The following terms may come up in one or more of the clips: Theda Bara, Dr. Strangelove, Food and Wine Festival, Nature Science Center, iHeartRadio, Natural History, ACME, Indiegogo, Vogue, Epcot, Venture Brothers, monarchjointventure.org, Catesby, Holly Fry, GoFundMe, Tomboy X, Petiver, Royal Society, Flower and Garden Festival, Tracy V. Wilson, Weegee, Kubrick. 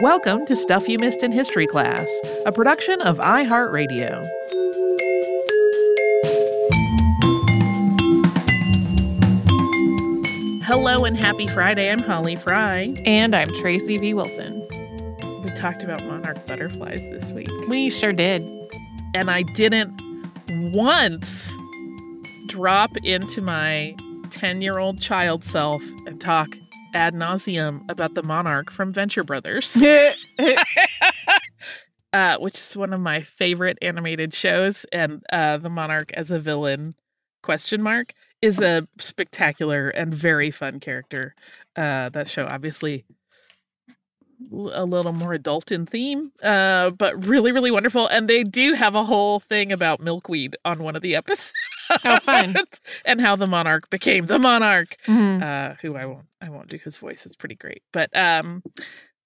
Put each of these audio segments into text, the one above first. Welcome to Stuff You Missed in History Class, a production of iHeartRadio. Hello and happy Friday. I'm Holly Fry. And I'm Tracy V. Wilson. We talked about monarch butterflies this week. We sure did. And I didn't once drop into my 10-year-old child self and talk ad nauseum about the monarch from Venture Brothers, which is one of my favorite animated shows. And the monarch as a villain ? Is a spectacular and very fun character. That show, obviously, a little more adult in theme, but really, really wonderful. And they do have a whole thing about milkweed on one of the episodes. How fun. And how the monarch became the monarch, who I won't do his voice. It's pretty great. But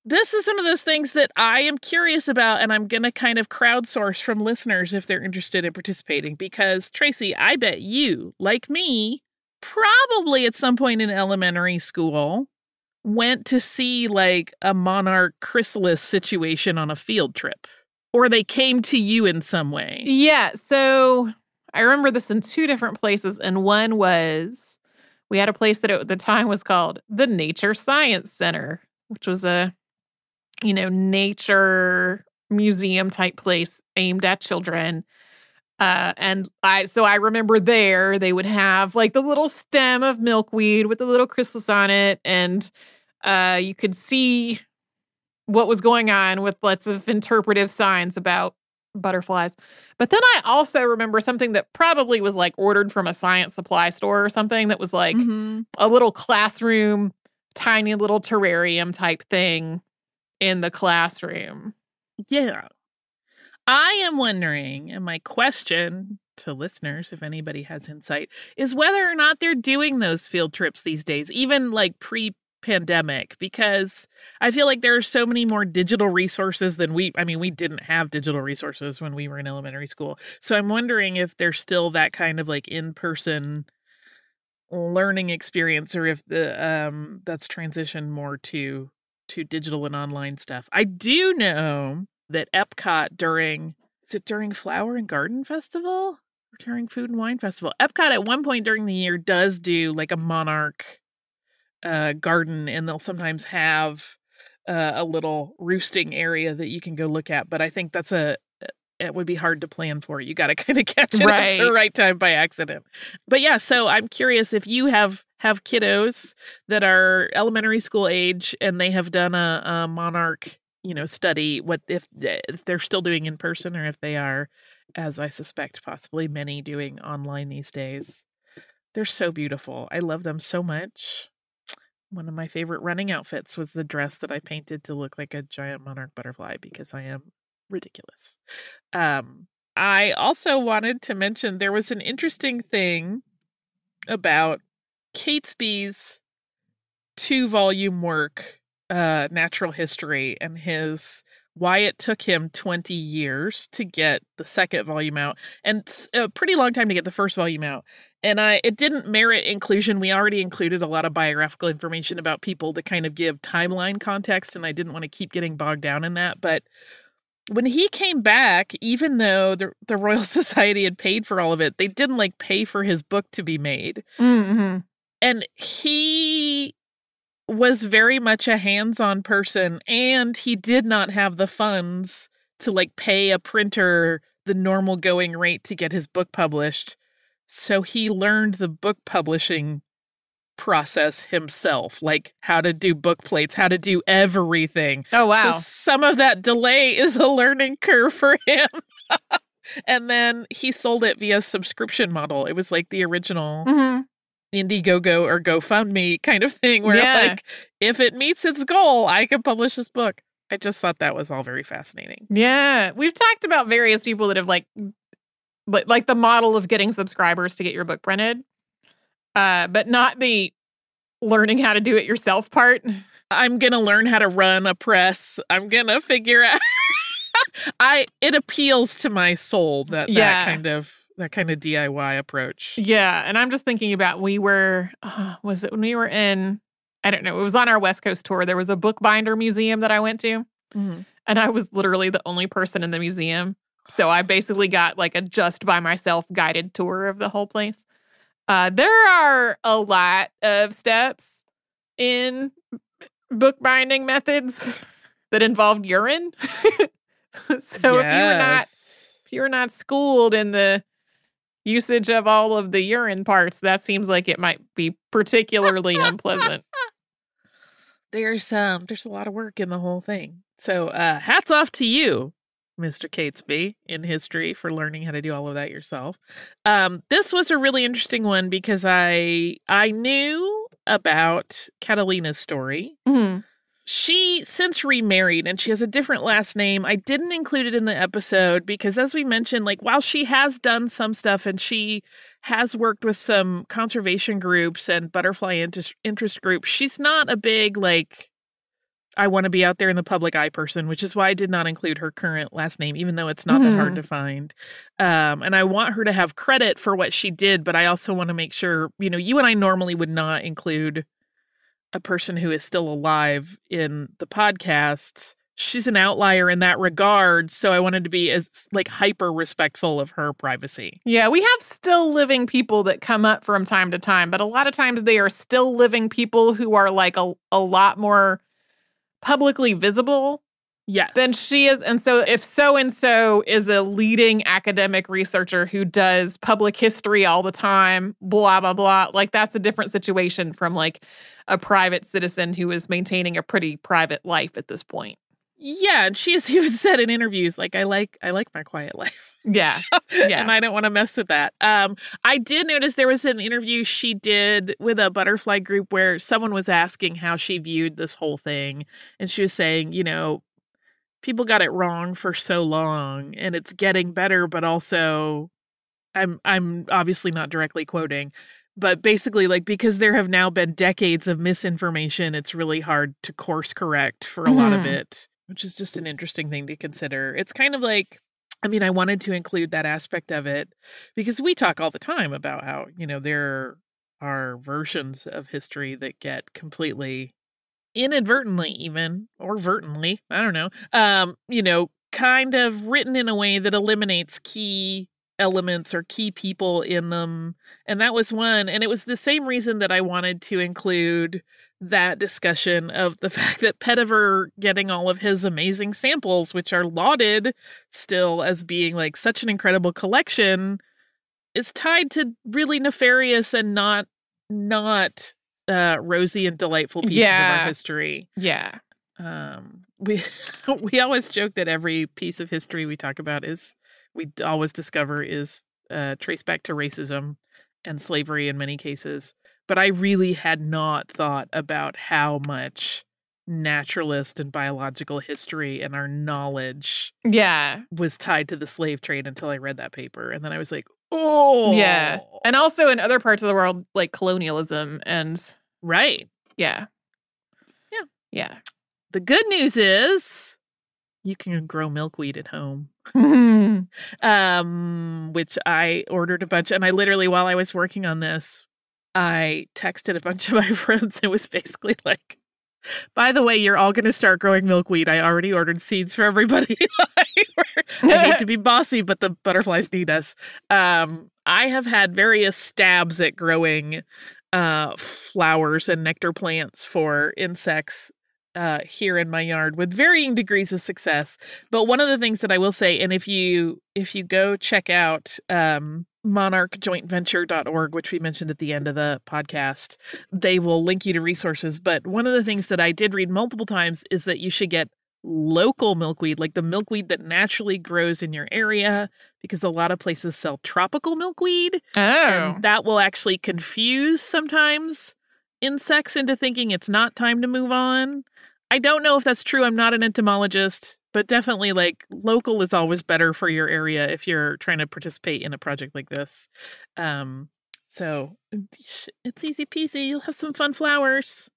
this is one of those things that I am curious about, and I'm going to kind of crowdsource from listeners if they're interested in participating. Because, Tracy, I bet you, like me, probably at some point in elementary school, went to see like a monarch chrysalis situation on a field trip. Or they came to you in some way. Yeah, so I remember this in 2 different places, and one was, we had a place that at the time was called the Nature Science Center, which was a, nature museum type place aimed at children. So I remember there they would have like the little stem of milkweed with the little chrysalis on it, and you could see what was going on with lots of interpretive signs about butterflies. But then I also remember something that probably was like ordered from a science supply store or something, that was like a little classroom, tiny little terrarium type thing in the classroom. Yeah. I am wondering, and my question to listeners, if anybody has insight, is whether or not they're doing those field trips these days, even like pre-pandemic, because I feel like there are so many more digital resources than we didn't have digital resources when we were in elementary school. So I'm wondering if there's still that kind of like in-person learning experience, or if the that's transitioned more to digital and online stuff. I do know that Epcot during Flower and Garden Festival or during Food and Wine Festival, Epcot at one point during the year does do like a monarch garden, and they'll sometimes have a little roosting area that you can go look at. But I think that's a it would be hard to plan for. You got to kind of catch it at the right time by accident. But yeah, so I'm curious if you have kiddos that are elementary school age and they have done a monarch, study, what if they're still doing in person or if they are, as I suspect, possibly many doing online these days. They're so beautiful. I love them so much. One of my favorite running outfits was the dress that I painted to look like a giant monarch butterfly because I am ridiculous. I also wanted to mention there was an interesting thing about Catesby's 2-volume work, Natural History, and why it took him 20 years to get the second volume out and a pretty long time to get the first volume out. And it didn't merit inclusion. We already included a lot of biographical information about people to kind of give timeline context, and I didn't want to keep getting bogged down in that. But when he came back, even though the Royal Society had paid for all of it, they didn't, pay for his book to be made. Mm-hmm. And he was very much a hands-on person, and he did not have the funds to, pay a printer the normal going rate to get his book published. So he learned the book publishing process himself, how to do book plates, how to do everything. Oh, wow. So some of that delay is a learning curve for him. And then he sold it via subscription model. It was the original Indiegogo or GoFundMe kind of thing where, if it meets its goal, I can publish this book. I just thought that was all very fascinating. Yeah. We've talked about various people that have, the model of getting subscribers to get your book printed, but not the learning how to do it yourself part. I'm going to learn how to run a press. I'm going to figure out. It appeals to my soul, that kind of DIY approach. Yeah, and I'm just thinking about it was on our West Coast tour. There was a bookbinder museum that I went to, and I was literally the only person in the museum. So I basically got a just by myself guided tour of the whole place. There are a lot of steps in bookbinding methods that involved urine. So if you're not schooled in the usage of all of the urine parts, that seems like it might be particularly unpleasant. There's a lot of work in the whole thing. So hats off to you, Mr. Catesby, in history, for learning how to do all of that yourself. This was a really interesting one because I knew about Catalina's story. Mm-hmm. She since remarried and she has a different last name. I didn't include it in the episode because, as we mentioned, while she has done some stuff and she has worked with some conservation groups and butterfly interest groups, she's not a big, I want to be out there in the public eye person, which is why I did not include her current last name, even though it's not that hard to find. And I want her to have credit for what she did, but I also want to make sure, you and I normally would not include a person who is still alive in the podcasts. She's an outlier in that regard, so I wanted to be as hyper respectful of her privacy. Yeah, we have still living people that come up from time to time, but a lot of times they are still living people who are a lot more publicly visible than she is. And so if so-and-so is a leading academic researcher who does public history all the time, blah, blah, blah, that's a different situation from a private citizen who is maintaining a pretty private life at this point. Yeah, and she has even said in interviews, I like my quiet life. Yeah. And I don't want to mess with that. I did notice there was an interview she did with a butterfly group where someone was asking how she viewed this whole thing. And she was saying, people got it wrong for so long and it's getting better, but also I'm obviously not directly quoting. But basically, because there have now been decades of misinformation, it's really hard to course correct for a lot of it, which is just an interesting thing to consider. It's kind of I wanted to include that aspect of it because we talk all the time about how, there are versions of history that get completely inadvertently even, or vertently, I don't know, kind of written in a way that eliminates key elements or key people in them. And that was one. And it was the same reason that I wanted to include that discussion of the fact that Petiver getting all of his amazing samples, which are lauded still as being like such an incredible collection, is tied to really nefarious and not rosy and delightful pieces of our history. Yeah. We always joke that every piece of history we talk about is traced back to racism and slavery in many cases. But I really had not thought about how much naturalist and biological history and our knowledge was tied to the slave trade until I read that paper. And then I was like, oh. Yeah. And also in other parts of the world, like colonialism and... Right. Yeah. Yeah. Yeah. The good news is you can grow milkweed at home. Which I ordered a bunch. And I literally, while I was working on this, I texted a bunch of my friends. It was basically like, by the way, you're all going to start growing milkweed. I already ordered seeds for everybody. I hate to be bossy, but the butterflies need us. I have had various stabs at growing flowers and nectar plants for insects here in my yard with varying degrees of success. But one of the things that I will say, and if you go check out... monarchjointventure.org, which we mentioned at the end of the podcast, they will link you to resources. But one of the things that I did read multiple times is that you should get local milkweed, like the milkweed that naturally grows in your area, because a lot of places sell tropical milkweed. Oh. And that will actually confuse sometimes insects into thinking it's not time to move on. I don't know if that's true. I'm not an entomologist. But definitely, like, local is always better for your area if you're trying to participate in a project like this. So it's easy peasy. You'll have some fun flowers.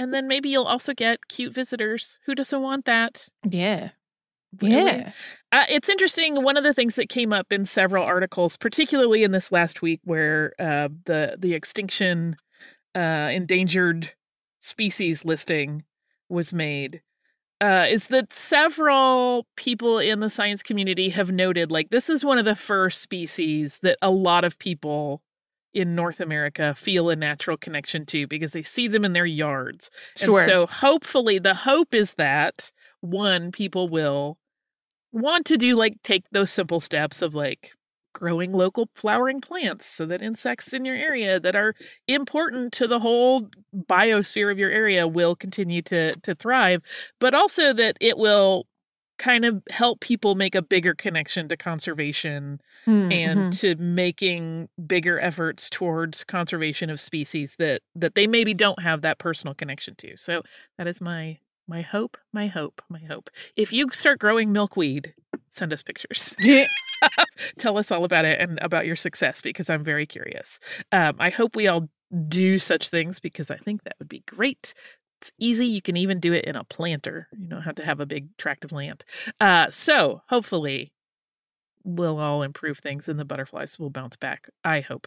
And then maybe you'll also get cute visitors. Who doesn't want that? Yeah. Really? Yeah. It's interesting. One of the things that came up in several articles, particularly in this last week, where the extinction endangered species listing was made, is that several people in the science community have noted, like, this is one of the first species that a lot of people in North America feel a natural connection to because they see them in their yards. Sure. And so hopefully the hope is that, one, people will want to do, like, take those simple steps of, like, growing local flowering plants so that insects in your area that are important to the whole biosphere of your area will continue to thrive, but also that it will kind of help people make a bigger connection to conservation and to making bigger efforts towards conservation of species that they maybe don't have that personal connection to. So that is my hope. If you start growing milkweed, send us pictures. Tell us all about it and about your success, because I'm very curious. I hope we all do such things, because I think that would be great. It's easy. You can even do it in a planter. You don't have to have a big tract of land. So hopefully we'll all improve things and the butterflies will bounce back. I hope.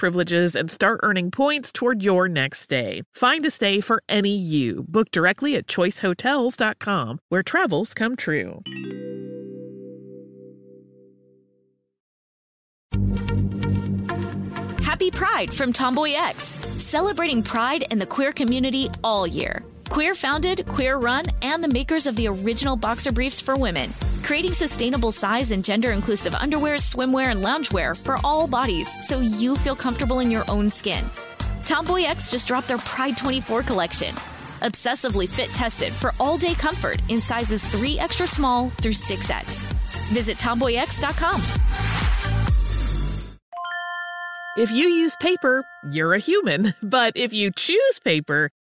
Privileges and start earning points toward your next stay. Find a stay for any you. Book directly at choicehotels.com, where travels come true. Happy Pride from Tomboy X, celebrating pride and the queer community all year. Queer founded, queer run, and the makers of the original boxer briefs for women, creating sustainable size and gender-inclusive underwear, swimwear, and loungewear for all bodies so you feel comfortable in your own skin. Tomboy X just dropped their Pride 24 collection, obsessively fit-tested for all-day comfort in sizes 3 extra small through 6X. Visit TomboyX.com. If you use paper, you're a human. But if you choose paper,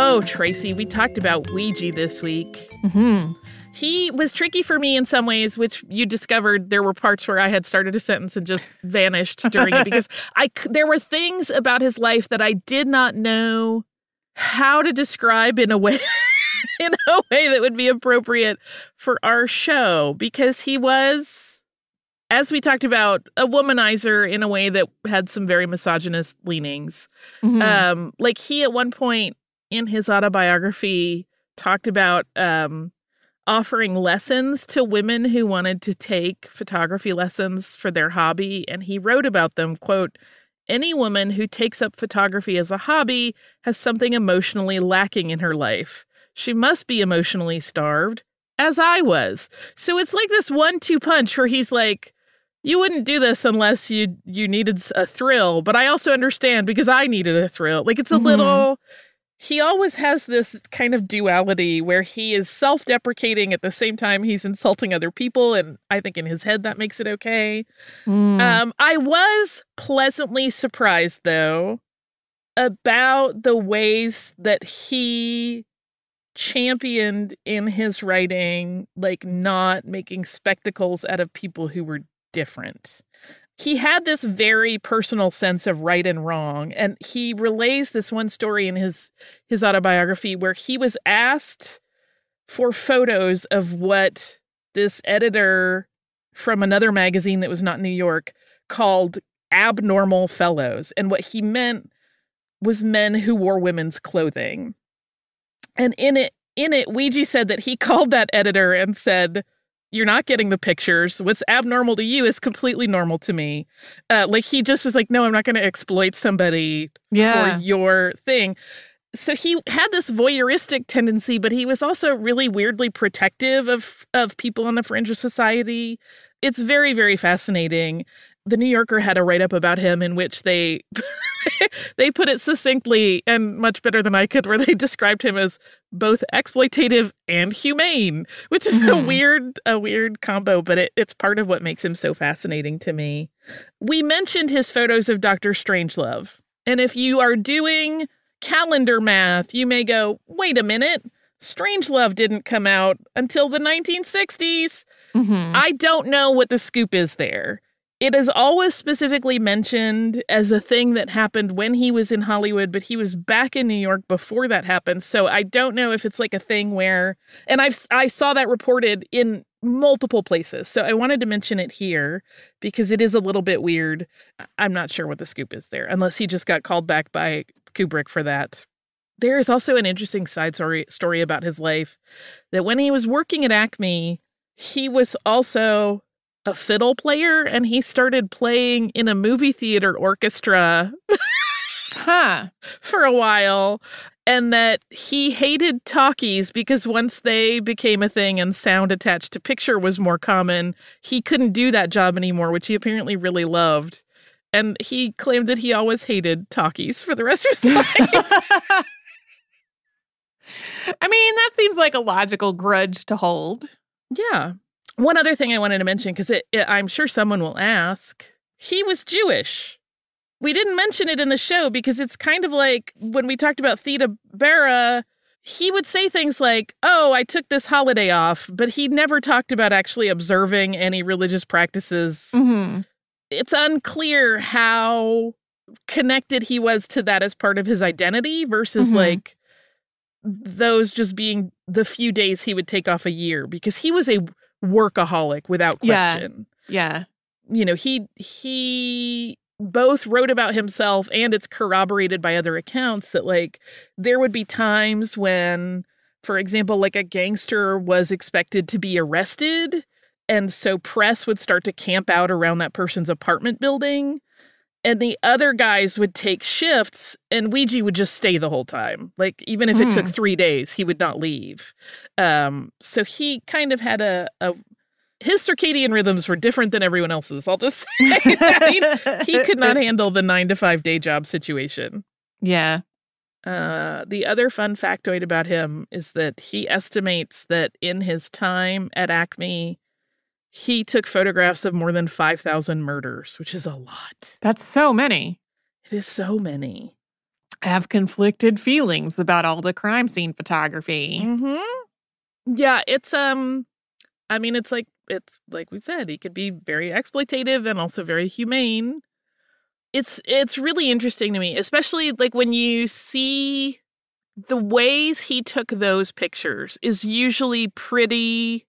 Oh, Tracy, we talked about Weegee this week. Mm-hmm. He was tricky for me in some ways, which you discovered there were parts where I had started a sentence and just vanished during it, because there were things about his life that I did not know how to describe in a way that would be appropriate for our show, because he was, as we talked about, a womanizer in a way that had some very misogynist leanings. Mm-hmm. Like, he at one point in his autobiography talked about offering lessons to women who wanted to take photography lessons for their hobby. And he wrote about them, quote, "Any woman who takes up photography as a hobby has something emotionally lacking in her life. She must be emotionally starved, as I was." So it's like this 1-2 punch where he's like, you wouldn't do this unless you needed a thrill. But I also understand, because I needed a thrill. Like, it's a little... He always has this kind of duality where he is self-deprecating at the same time he's insulting other people. And I think in his head that makes it okay. I was pleasantly surprised, though, about the ways that he championed in his writing, like, not making spectacles out of people who were different. He had this very personal sense of right and wrong, and he relays this one story in his autobiography where he was asked for photos of what this editor from another magazine that was not New York called abnormal fellows, and what he meant was men who wore women's clothing. And in it, Weegee said that he called that editor and said, "You're not getting the pictures. What's abnormal to you is completely normal to me." Like, he just was like, no, I'm not going to exploit somebody for your thing. So he had this voyeuristic tendency, but he was also really weirdly protective of people on the fringe of society. It's very, very fascinating. The New Yorker had a write-up about him in which they they put it succinctly and much better than I could, where they described him as both exploitative and humane, which is a weird combo, but it's part of what makes him so fascinating to me. We mentioned his photos of Dr. Strangelove, and if you are doing calendar math, you may go, wait a minute, Strangelove didn't come out until the 1960s. Mm-hmm. I don't know what the scoop is there. It is always specifically mentioned as a thing that happened when he was in Hollywood, but he was back in New York before that happened. So I don't know if it's like a thing where, and I saw that reported in multiple places. So I wanted to mention it here because it is a little bit weird. I'm not sure what the scoop is there, unless he just got called back by Kubrick for that. There is also an interesting side story about his life that when he was working at ACME, he was also a fiddle player, and he started playing in a movie theater orchestra for a while, and that he hated talkies because once they became a thing and sound attached to picture was more common, he couldn't do that job anymore, which he apparently really loved. And he claimed that he always hated talkies for the rest of his life. I mean, that seems like a logical grudge to hold. Yeah. One other thing I wanted to mention, because I'm sure someone will ask, he was Jewish. We didn't mention it in the show because it's kind of like when we talked about Theda Bara, he would say things like, oh, I took this holiday off, but he never talked about actually observing any religious practices. Mm-hmm. It's unclear how connected he was to that as part of his identity versus like those just being the few days he would take off a year, because he was a workaholic without question. Yeah. You know, he both wrote about himself, and it's corroborated by other accounts that like there would be times when, for example, like a gangster was expected to be arrested, and so press would start to camp out around that person's apartment building, and the other guys would take shifts, and Weegee would just stay the whole time. Like, even if it took 3 days, he would not leave. So he kind of had his circadian rhythms were different than everyone else's. I'll just say that. He could not handle the 9-to-5 day job situation. Yeah. The other fun factoid about him is that he estimates that in his time at ACME, he took photographs of more than 5,000 murders, which is a lot. That's so many. It is so many. I have conflicted feelings about all the crime scene photography. Mm-hmm. Yeah, it's, I mean, it's like we said, he could be very exploitative and also very humane. It's really interesting to me, especially like when you see the ways he took those pictures is usually pretty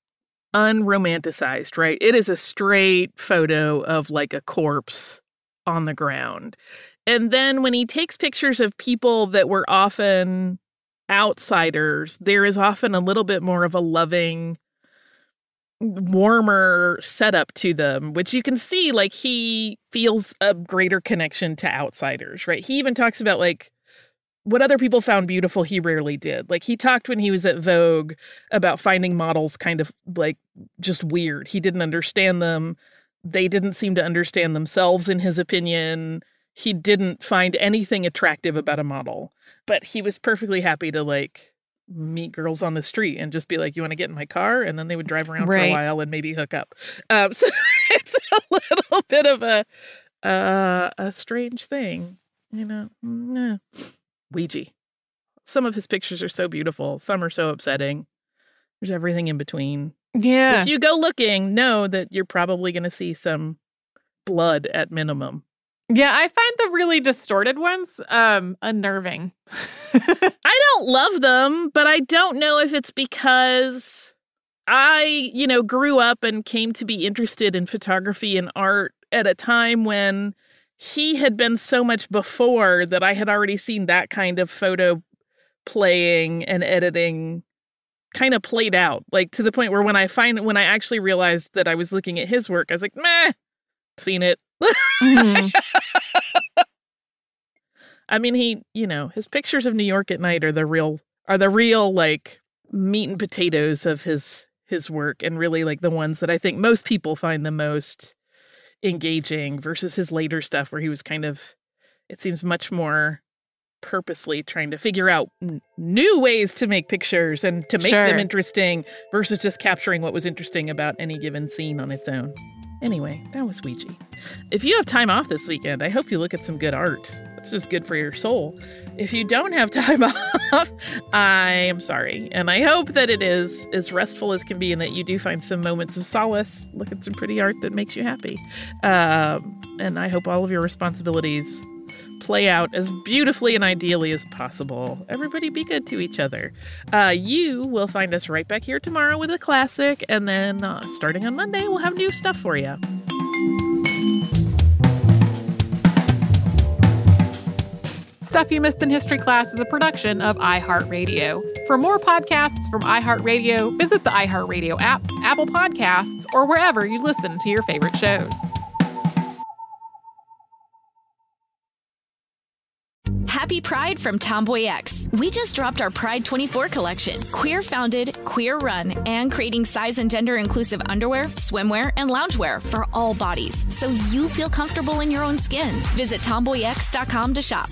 unromanticized, right? It is a straight photo of like a corpse on the ground. And then when he takes pictures of people that were often outsiders, there is often a little bit more of a loving, warmer setup to them, which you can see like he feels a greater connection to outsiders, right? He even talks about like what other people found beautiful, he rarely did. Like, he talked when he was at Vogue about finding models kind of, like, just weird. He didn't understand them. They didn't seem to understand themselves, in his opinion. He didn't find anything attractive about a model. But he was perfectly happy to, like, meet girls on the street and just be like, you want to get in my car? And then they would drive around for a while and maybe hook up. So it's a little bit of a strange thing, you know? Yeah. Weegee. Some of his pictures are so beautiful. Some are so upsetting. There's everything in between. Yeah. If you go looking, know that you're probably going to see some blood at minimum. Yeah, I find the really distorted ones unnerving. I don't love them, but I don't know if it's because I, you know, grew up and came to be interested in photography and art at a time when he had been so much before that I had already seen that kind of photo playing and editing kind of played out, like to the point where when I actually realized that I was looking at his work, I was like, meh, seen it. Mm-hmm. I mean, he, you know, his pictures of New York at night are the real like meat and potatoes of his work, and really like the ones that I think most people find the most engaging versus his later stuff where he was kind of, it seems, much more purposely trying to figure out new ways to make pictures and to make them interesting versus just capturing what was interesting about any given scene on its own. Anyway, that was Weegee. If you have time off this weekend, I hope you look at some good art. It's just good for your soul. If you don't have time off, I am sorry. And I hope that it is as restful as can be and that you do find some moments of solace. Look at some pretty art that makes you happy. And I hope all of your responsibilities play out as beautifully and ideally as possible. Everybody be good to each other. You will find us right back here tomorrow with a classic, and then starting on Monday, we'll have new stuff for you. Stuff You Missed in History Class is a production of iHeartRadio. For more podcasts from iHeartRadio, visit the iHeartRadio app, Apple Podcasts, or wherever you listen to your favorite shows. Happy Pride from Tomboy X. We just dropped our Pride 24 collection. Queer founded, queer run, and creating size and gender inclusive underwear, swimwear, and loungewear for all bodies. So you feel comfortable in your own skin. Visit TomboyX.com to shop.